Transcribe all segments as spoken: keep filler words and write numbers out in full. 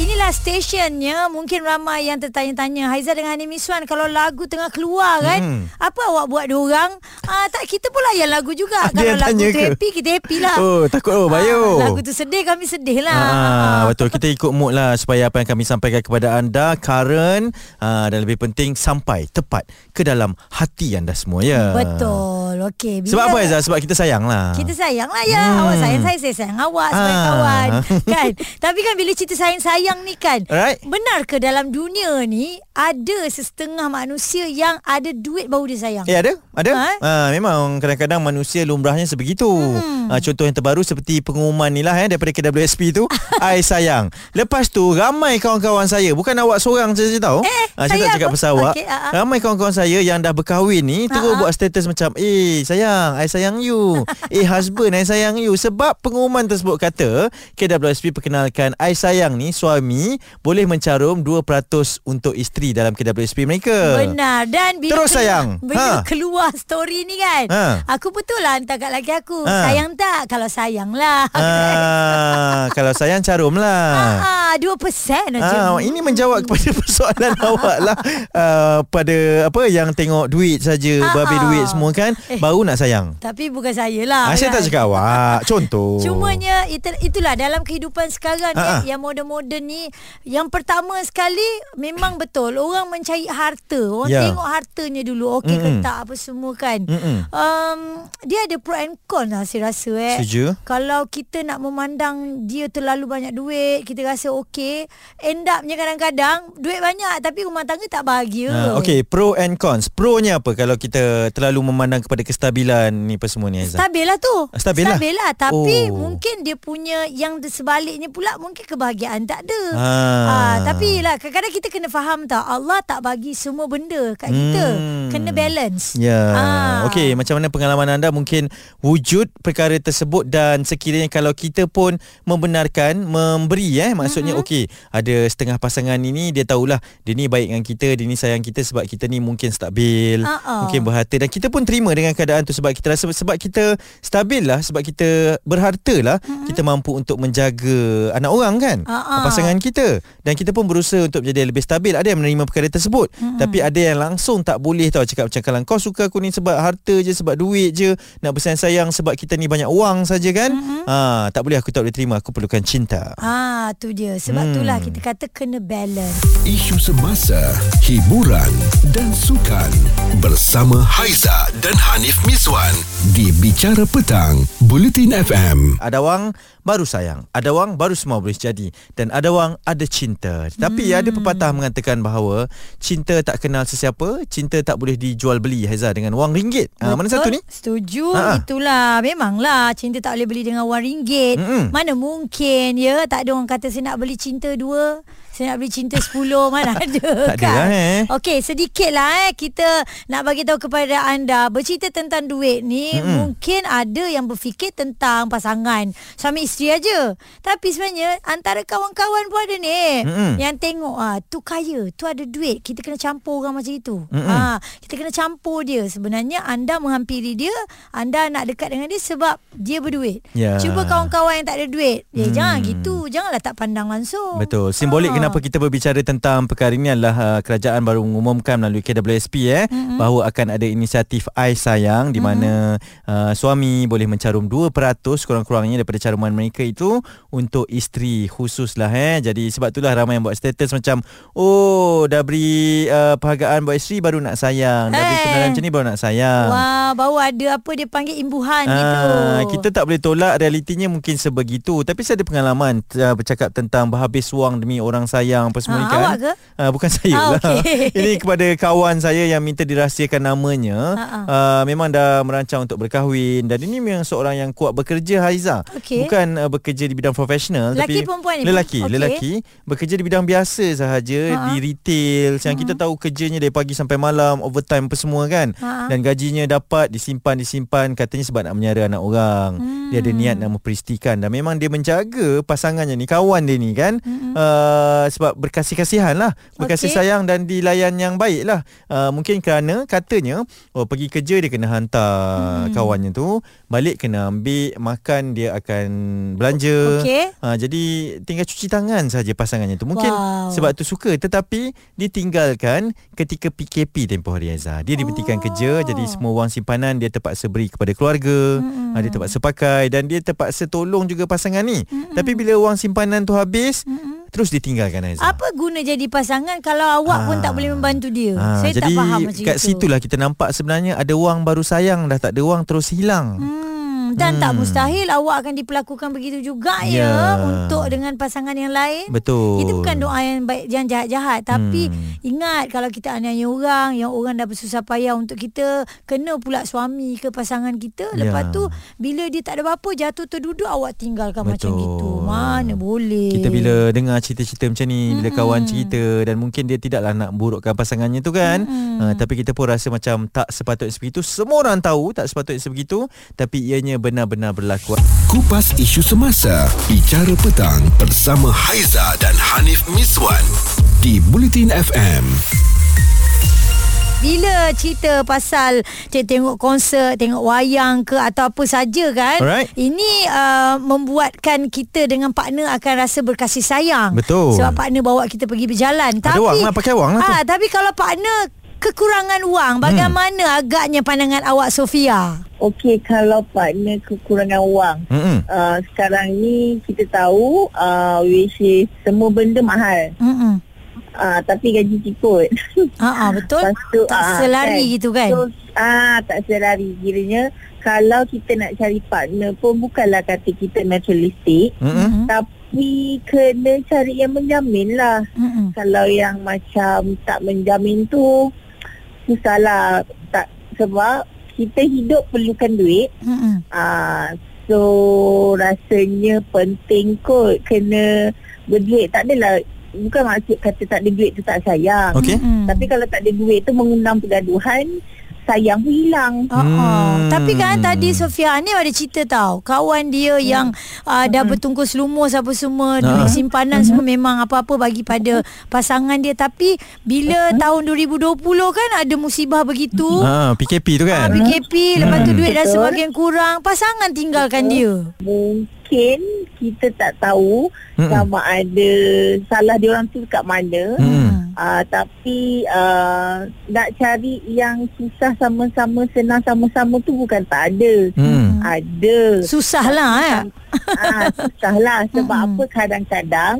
Inilah stationnya. Mungkin ramai yang tertanya-tanya, Haiza dengan Hanif Miswan, kalau lagu tengah keluar kan, hmm. apa awak buat diorang? Ah, tak, kita pun layan lagu juga. Ada kalau lagu tu happy, kita happy lah. Oh, takut oh, bayo. Ah, lagu tu sedih, kami sedih lah. Ah, betul, kita ikut mood lah supaya apa yang kami sampaikan kepada anda current ah, dan lebih penting sampai tepat ke dalam hati anda semua ya. Betul. Okey. Sebab apa Haiza? Sebab kita sayang lah. Kita sayang lah ya. Hmm. Awak sayang saya, saya sayang awak sebagai ah. kawan. Kan? Tapi kan bila cerita sayang-sayang yang ni kan, right. Benar ke dalam dunia ni ada setengah manusia yang ada duit baru dia sayang? Ya, ada. Ada. Ha? Ha, memang kadang-kadang manusia lumrahnya sebegitu. Hmm. Ha, contoh yang terbaru seperti pengumuman ni lah eh, daripada K W S P tu, I sayang. Lepas tu ramai kawan-kawan saya, bukan awak seorang saja tahu. Eh, ha, saya tak cakap pasal awak. Okay, uh-huh. Ramai kawan-kawan saya yang dah berkahwin ni terus uh-huh. buat status macam, eh sayang, I sayang you. Eh husband, I sayang you. Sebab pengumuman tersebut kata K W S P perkenalkan I sayang ni suara boleh mencarum dua peratus untuk isteri dalam K W S P mereka. Benar. Dan bila terus keluar, sayang. Bila ha. keluar story ni kan, ha. aku betul lah hantar kat laki aku, ha. sayang tak? Kalau sayang lah ha. kalau sayang carum lah ha. dua peratus aja. Ha. Ini menjawab kepada persoalan awak lah uh, pada apa yang tengok duit saja, ha. babi duit semua kan, eh. baru nak sayang. Tapi bukan saya lah ha. saya kan? Tak cakap awak. Contoh cumanya itulah dalam kehidupan sekarang ha. yang moden-moden ni, yang pertama sekali memang betul orang mencari harta, orang yeah. tengok hartanya dulu, okey ke tak apa semua kan. Um, dia ada pro and con lah saya rasa eh. Setuju. Kalau kita nak memandang dia terlalu banyak duit, kita rasa okey, end upnya kadang-kadang duit banyak tapi rumah tangga tak bahagia. Ha, okey, pro and cons. Pro-nya apa kalau kita terlalu memandang kepada kestabilan ni apa semua ni Aizah? Stabil lah tu. Stabil lah. Stabil lah. Tapi oh. mungkin dia punya yang sebaliknya pula mungkin kebahagiaan tak ada. Ha. Ha, tapi lah kadang-kadang kita kena faham tak, Allah tak bagi semua benda kat hmm. kita. Kena balance. Ya yeah. ha. Okey, macam mana pengalaman anda mungkin wujud perkara tersebut, dan sekiranya kalau kita pun membenarkan, memberi eh, maksudnya mm-hmm. okey, ada setengah pasangan ini dia tahulah dia ni baik dengan kita, dia ni sayang kita sebab kita ni mungkin stabil, uh-uh. mungkin berharta, dan kita pun terima dengan keadaan tu sebab kita rasa sebab kita stabil lah, sebab kita berharta lah, mm-hmm. kita mampu untuk menjaga anak orang kan, uh-uh. pasangan kita, dan kita pun berusaha untuk menjadi lebih stabil. Ada yang menerima perkara tersebut, mm-hmm. tapi ada yang langsung tak boleh tau, cakap macam, kalau kau suka aku ni sebab harta je, sebab duit je, nak bersayang-sayang sebab kita ni banyak wang saja kan, mm-hmm. ha, tak boleh, aku tak boleh terima, aku perlukan cinta. Ah, tu dia, sebab hmm. itulah kita kata kena balance. Isu semasa, hiburan dan sukan bersama Haiza dan Hanif Miswan di Bicara Petang, Buletin F M. Ada wang baru sayang, ada wang baru semua boleh jadi, dan ada wang ada cinta. Tapi hmm. ada pepatah mengatakan bahawa cinta tak kenal sesiapa, cinta tak boleh dijual beli Haiza dengan wang ringgit. Ha, mana satu ni? Setuju. Ha. Itulah, memanglah cinta tak boleh beli dengan wang ringgit. Mm-mm. Mana mungkin ya, tak ada orang kata saya nak beli cinta dua, saya nak beli cinta sepuluh. Mana ada tak kan? Ada lah, eh. Okey, sedikit lah eh, kita nak bagi tahu kepada anda, bercerita tentang duit ni, mm-mm. mungkin ada yang berfikir tentang pasangan suami isteri aja. Tapi sebenarnya antara kawan-kawan pun ada ni, mm-hmm. yang tengok ah, tu kaya, tu ada duit, kita kena campur orang macam itu, mm-hmm. ah, kita kena campur dia. Sebenarnya anda menghampiri dia, anda nak dekat dengan dia sebab dia berduit, yeah. cuba kawan-kawan yang tak ada duit, eh, mm. jangan gitu, janganlah tak pandang langsung. Betul, simbolik ah. kenapa kita berbicara tentang perkara ini adalah ah, kerajaan baru mengumumkan melalui K W S P eh, mm-hmm. bahawa akan ada inisiatif I Sayang, di mana mm-hmm. ah, suami boleh mencarum dua peratus kurang-kurangnya daripada caruman mereka itu untuk isteri khususlah eh. Jadi sebab itulah ramai yang buat status macam, oh dah beri uh, penghargaan buat isteri baru nak sayang, hey. Dah beri kenalan macam ni baru nak sayang. Wah, baru ada apa dia panggil imbuhan ha, gitu. Kita tak boleh tolak, realitinya mungkin sebegitu. Tapi saya ada pengalaman uh, bercakap tentang berhabis wang demi orang sayang apa semua ha, kan. Awak ke? Uh, bukan saya ha, lah okay. Ini kepada kawan saya yang minta dirahsiakan namanya, ha, ha. Uh, memang dah merancang untuk berkahwin, dan ini memang seorang yang kuat bekerja Haiza, okay. bukan uh, bekerja di bidang profesional, lelaki tapi perempuan ni? Lelaki, okay. lelaki lelaki bekerja di bidang biasa sahaja, ha. Di retail yang hmm. kita tahu kerjanya dari pagi sampai malam, overtime apa semua kan, ha. Dan gajinya dapat disimpan-disimpan, katanya sebab nak menyara anak orang, hmm. dia ada niat nak memperistikan, dan memang dia menjaga pasangannya ni, kawan dia ni kan, hmm. uh, uh, sebab berkasih-kasihan lah, berkasih okay. sayang dan dilayan yang baik lah. Uh, mungkin kerana katanya oh, pergi kerja dia kena hantar hmm. kawannya tu, balik kena ambil makan, dia akan belanja. Okay. Uh, jadi tinggal cuci tangan saja pasangannya tu. Mungkin wow. sebab tu suka, tetapi ditinggalkan ketika P K P tempoh hari, Aizah. Dia dibentikan oh. kerja, jadi semua wang simpanan dia terpaksa beri kepada keluarga. Hmm. Uh, dia terpaksa pakai dan dia terpaksa tolong juga pasangan ni. Hmm. Tapi bila wang simpanan tu habis, hmm. terus ditinggalkan, Aizah. Apa guna jadi pasangan kalau awak ha. pun tak boleh membantu dia? Ha. Saya jadi, tak faham macam itu. Jadi kat situlah kita nampak sebenarnya ada wang baru sayang, dah tak ada wang terus hilang. Hmm. Dan hmm. tak mustahil awak akan diperlakukan begitu juga ya, ya untuk dengan pasangan yang lain. Betul. Itu bukan doa yang baik, yang jahat-jahat. Tapi hmm. ingat, kalau kita aniaya orang, yang orang dah bersusah payah untuk kita, kena pula suami ke pasangan kita. Lepas ya. tu bila dia tak ada apa-apa, jatuh terduduk, awak tinggalkan. Betul. Macam itu mana boleh. Kita bila dengar cerita-cerita macam ni, hmm. bila kawan cerita, dan mungkin dia tidaklah nak burukkan pasangannya tu kan, hmm. uh, tapi kita pun rasa macam tak sepatutnya sebegitu. Semua orang tahu tak sepatutnya sebegitu, tapi ianya benar-benar berlaku. Kupas isu semasa, Bicara Petang bersama Haiza dan Hanif Miswan di Buletin F M. Bila cerita pasal tengok konsert, tengok wayang ke atau apa saja kan, alright. ini uh, membuatkan kita dengan partner akan rasa berkasih sayang. Betul. Sebab partner bawa kita pergi berjalan. Ada tapi, wang lah, pakai wang lah tu. Ah, tapi kalau partner kekurangan wang, bagaimana hmm. agaknya pandangan awak, Sofia? Okey, kalau partner kekurangan wang, hmm. uh, sekarang ni kita tahu uh, which is semua benda mahal. Hmm. Uh, tapi gaji cikut. Haa, betul. Tu, tak uh, selari kan? Gitu kan? So, uh, tak selari. Kiranya kalau kita nak cari partner pun bukanlah kata kita materialistik. Hmm. Tapi ni kena cari yang menjamin lah. Mm-mm. Kalau yang macam tak menjamin tu susahlah, tak, sebab kita hidup perlukan duit. Aa, so rasanya penting kot kena berduit. Tak adalah, bukan maksud kata tak ada duit tu tak sayang, okay. Tapi kalau tak ada duit tu mengundang pergaduhan, sayang hilang. Uh-huh. Hmm. Tapi kan tadi Sofia ni ada cerita tau, kawan dia hmm. yang uh, dah hmm. bertungkus lumus apa semua, duit hmm. simpanan hmm. semua memang apa-apa bagi pada pasangan dia. Tapi bila hmm. tahun dua ribu dua puluh kan ada musibah begitu, ha, P K P tu kan, ha, P K P hmm. lepas tu duit dah semakin kurang, pasangan tinggalkan. Betul. Dia mungkin kita tak tahu hmm. sama ada salah dia orang tu kat mana. hmm. Uh, tapi uh, nak cari yang susah sama-sama, senang sama-sama tu bukan tak ada. Hmm. Ada. Susahlah eh. Ah, susahlah sebab hmm. apa kadang-kadang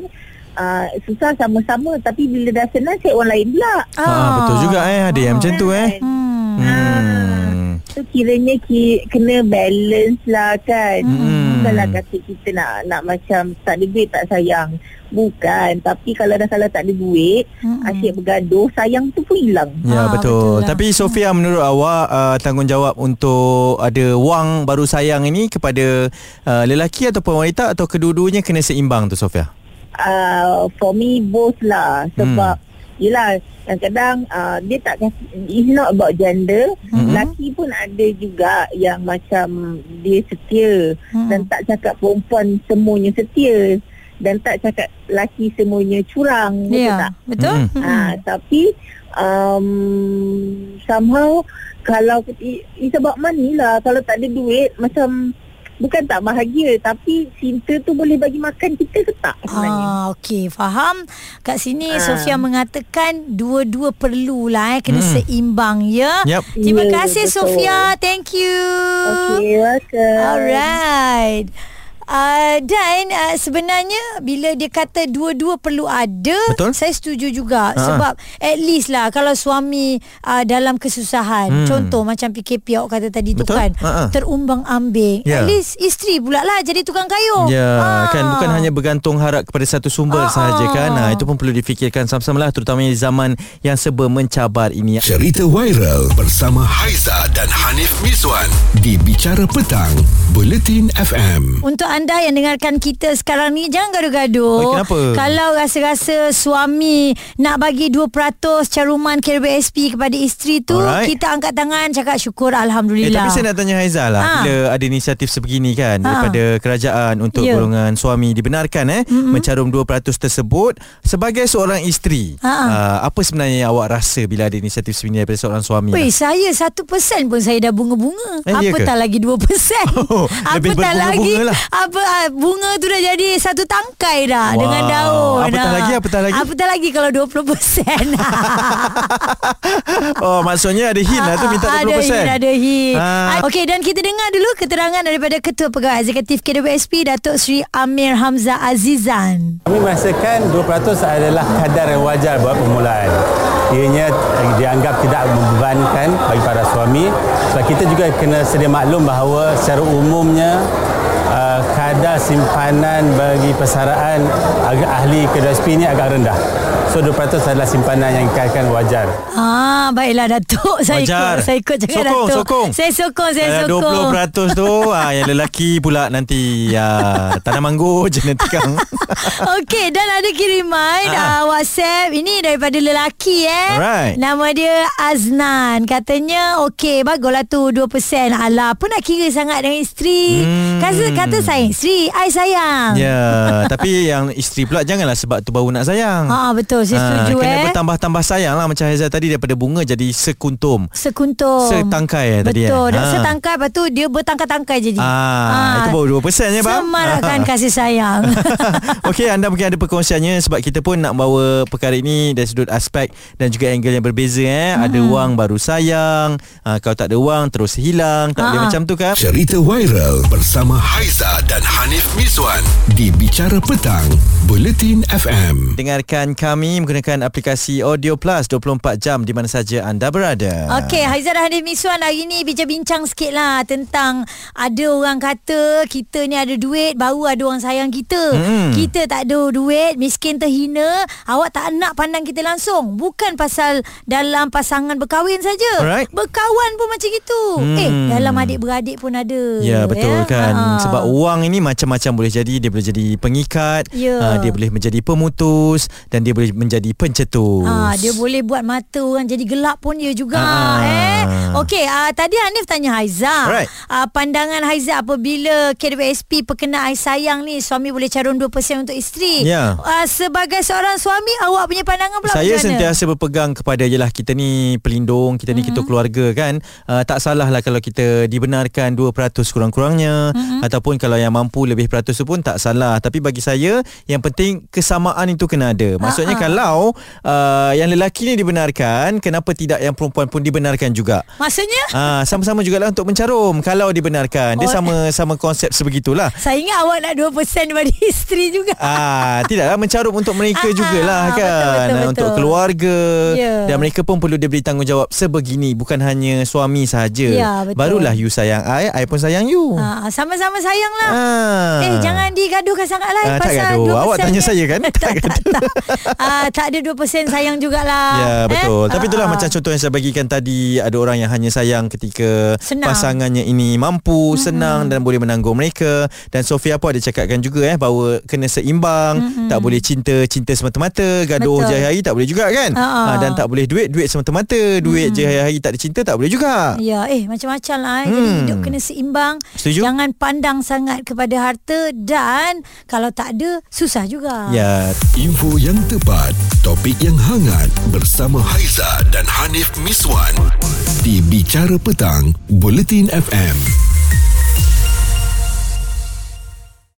uh, susah sama-sama tapi bila dah senang cek orang lain pula. Ah, ah, betul juga eh, ada yang ah, macam tu eh. Hmm. Ah. So kiranya ki, kena balance lah kan. Hmm. Bukanlah kata kita nak nak macam tak ada duit tak sayang. Bukan. Tapi kalau dah salah tak ada duit, hmm. asyik bergaduh, sayang tu pun hilang. Ya, ha, betul. betul lah. Tapi Sofia, menurut awak uh, tanggungjawab untuk ada wang baru sayang ini kepada uh, lelaki ataupun wanita, atau kedua-duanya kena seimbang tu, Sofia? Uh, for me both lah. Sebab hmm. yelah, kadang-kadang uh, dia tak kasi, it's not about gender. Mm-hmm. Laki pun ada juga yang macam dia setia. Mm. Dan tak cakap perempuan semuanya setia. Dan tak cakap laki semuanya curang. Yeah. Betul tak? Betul. Mm. Uh, tapi, um, somehow, kalau it's about money lah. Kalau tak ada duit, macam bukan tak bahagia, tapi cinta tu boleh bagi makan kita ke tak sebenarnya. Ah, okey, faham. Kat sini ah. Sofia mengatakan dua-dua perlulah eh, kena hmm. seimbang ya. Yep. Terima yeah, kasih betul. Sofia. Thank you. Okey, welcome. Alright. Uh, dan uh, sebenarnya bila dia kata dua-dua perlu ada, betul? Saya setuju juga. Ha. Sebab at least lah kalau suami uh, dalam kesusahan, hmm. contoh macam P K P awak kata tadi, betul? Tu kan, ha. Terumbang-ambing, yeah. At least isteri pula lah jadi tukang kayu, yeah, ha. Kan bukan hanya bergantung harap kepada satu sumber ha. sahaja kan, ha, itu pun perlu difikirkan sama-sama lah, terutamanya zaman yang serba mencabar ini. Cerita viral bersama Haiza dan Hanif Miswan di Bicara Petang Buletin F M. Untuk anda anda yang dengarkan kita sekarang ni, jangan gaduh-gaduh. Oh, kenapa? Kalau rasa-rasa suami nak bagi dua peratus caruman K W S P kepada isteri tu, alright, kita angkat tangan cakap syukur, Alhamdulillah. Eh, tapi saya nak tanya Haiza lah, ha, bila ada inisiatif sebegini kan, ha, daripada kerajaan untuk yeah, golongan suami dibenarkan eh, mm-hmm, mencarum dua peratus tersebut, sebagai seorang isteri, ha, uh, apa sebenarnya yang awak rasa bila ada inisiatif sebegini daripada seorang suami? Weh, lah, saya satu persen pun saya dah bunga-bunga, eh, apatah lagi dua persen. Oh, apatah lagi lah, apa, bunga tu dah jadi satu tangkai dah, wow, dengan daun. Apatah lagi, apatah lagi, apatah lagi kalau dua puluh peratus. Oh, maksudnya ada hint lah tu, minta dua puluh peratus. Ada hint, ada hint. Okey, dan kita dengar dulu keterangan daripada Ketua Pegawai Eksekutif K W S P, Datuk Seri Amir Hamzah Azizan. Kami merasakan dua peratus adalah kadar yang wajar buat permulaan. Ianya dianggap tidak membebankan bagi para suami. Sebab kita juga kena sedia maklum bahawa secara umumnya uh, kadar simpanan bagi persaraan agak ahli K W S P ini agak rendah. So dua peratus adalah simpanan yang dikatakan wajar. Ah, baiklah Datuk, saya wajar. ikut saya ikut cakap Datuk. Sokong. Saya sokong, saya uh, sokong. dua puluh peratus tu ah, yang lelaki pula nanti ah, tanam manggur je nanti kang. Okey, dan ada kiriman ah, WhatsApp ini daripada lelaki eh. Alright. Nama dia Aznan. Katanya okey, baguslah tu dua peratus. Alah, apa nak kira sangat dengan isteri? Hmm. Kata kata saya isteri, ai sayang. Ya, yeah, tapi yang isteri pula janganlah sebab tu baru nak sayang. Ha, betul. Saya setuju ha, kena eh. bertambah-tambah sayang lah. Macam Haiza tadi, daripada bunga jadi sekuntum. Sekuntum Setangkai eh, tadi betul eh. ha. Setangkai, lepas tu dia bertangkai-tangkai jadi ha. Ha. Itu baru dua peratus je bang. Semarakkan ha. kasih sayang. Okey, anda mungkin ada perkongsiannya. Sebab kita pun nak bawa perkara ini dari sudut aspek dan juga angle yang berbeza eh. hmm. Ada wang baru sayang, ha, kalau tak ada wang terus hilang. Tak ha. boleh macam tu kan. Cerita viral bersama Haiza dan Hanif Miswan di Bicara Petang Buletin F M. Dengarkan kami menggunakan aplikasi Audio Plus dua puluh empat jam di mana saja anda berada. Okey, Haiza dan Hanif Miswan hari ni bincang-bincang sikit lah tentang ada orang kata kita ni ada duit baru ada orang sayang kita. Hmm. Kita tak ada duit, miskin, terhina, awak tak nak pandang kita langsung. Bukan pasal dalam pasangan berkahwin saja. Alright. Berkawan pun macam itu. Hmm. Eh, dalam adik-beradik pun ada. Ya, betul ya? kan. Ha. Sebab wang ini macam-macam boleh jadi. Dia boleh jadi pengikat, ya. Dia boleh menjadi pemutus dan dia boleh menjadi pencetus. Ha, dia boleh buat mata orang jadi gelap pun dia juga. Ha. Eh. Okey, uh, tadi Hanif tanya Haiza. Right. Uh, pandangan Haiza apabila K W S P perkenaan sayang ni, suami boleh carum dua peratus untuk isteri. Yeah. Uh, sebagai seorang suami, awak punya pandangan pula Saya sentiasa berpegang kepada ialah kita ni pelindung, kita ni mm-hmm. kita keluarga kan. Uh, tak salahlah kalau kita dibenarkan dua peratus kurang-kurangnya mm-hmm. ataupun kalau yang mampu lebih peratus tu pun tak salah. Tapi bagi saya, yang penting kesamaan itu kena ada. Maksudnya ha-ha. Kalau uh, yang lelaki ni dibenarkan, kenapa tidak yang perempuan pun dibenarkan juga? Maksudnya? Uh, sama-sama jugalah untuk mencarum kalau dibenarkan. Dia oh. sama-sama konsep sebegitulah. Saya ingat awak nak dua peratus daripada isteri juga. Uh, tidaklah, mencarum untuk mereka uh-huh. jugalah kan. Betul, betul, betul. Untuk keluarga. Yeah. Dan mereka pun perlu diberi tanggungjawab sebegini. Bukan hanya suami sahaja. Yeah, barulah you sayang I, I pun sayang you. Uh, sama-sama sayang lah. Uh. Eh, jangan digaduhkan sangat lah. Uh, tak gaduh. Awak tanya saya kan? Tak gaduh. Uh, tak ada dua peratus sayang jugalah. Ya, betul. Eh? Tapi itulah uh, macam contoh yang saya bagikan tadi. Ada orang yang hanya sayang ketika senang. Pasangannya ini mampu, mm-hmm. senang dan boleh menanggung mereka. Dan Sofia pun ada cakapkan juga eh, bahawa kena seimbang. Mm-hmm. Tak boleh cinta-cinta semata-mata. Gaduh je hari-hari tak boleh juga kan. Uh-uh. Ha, dan tak boleh duit-duit semata-mata. Duit mm. je hari-hari tak ada cinta tak boleh juga. Ya, eh macam-macam lah. Eh. Hmm. Jadi hidup kena seimbang. Setuju? Jangan pandang sangat kepada harta. Dan kalau tak ada, susah juga. Ya. Info yang tepat, topik yang hangat bersama Haiza dan Hanif Miswan di Bicara Petang Buletin F M.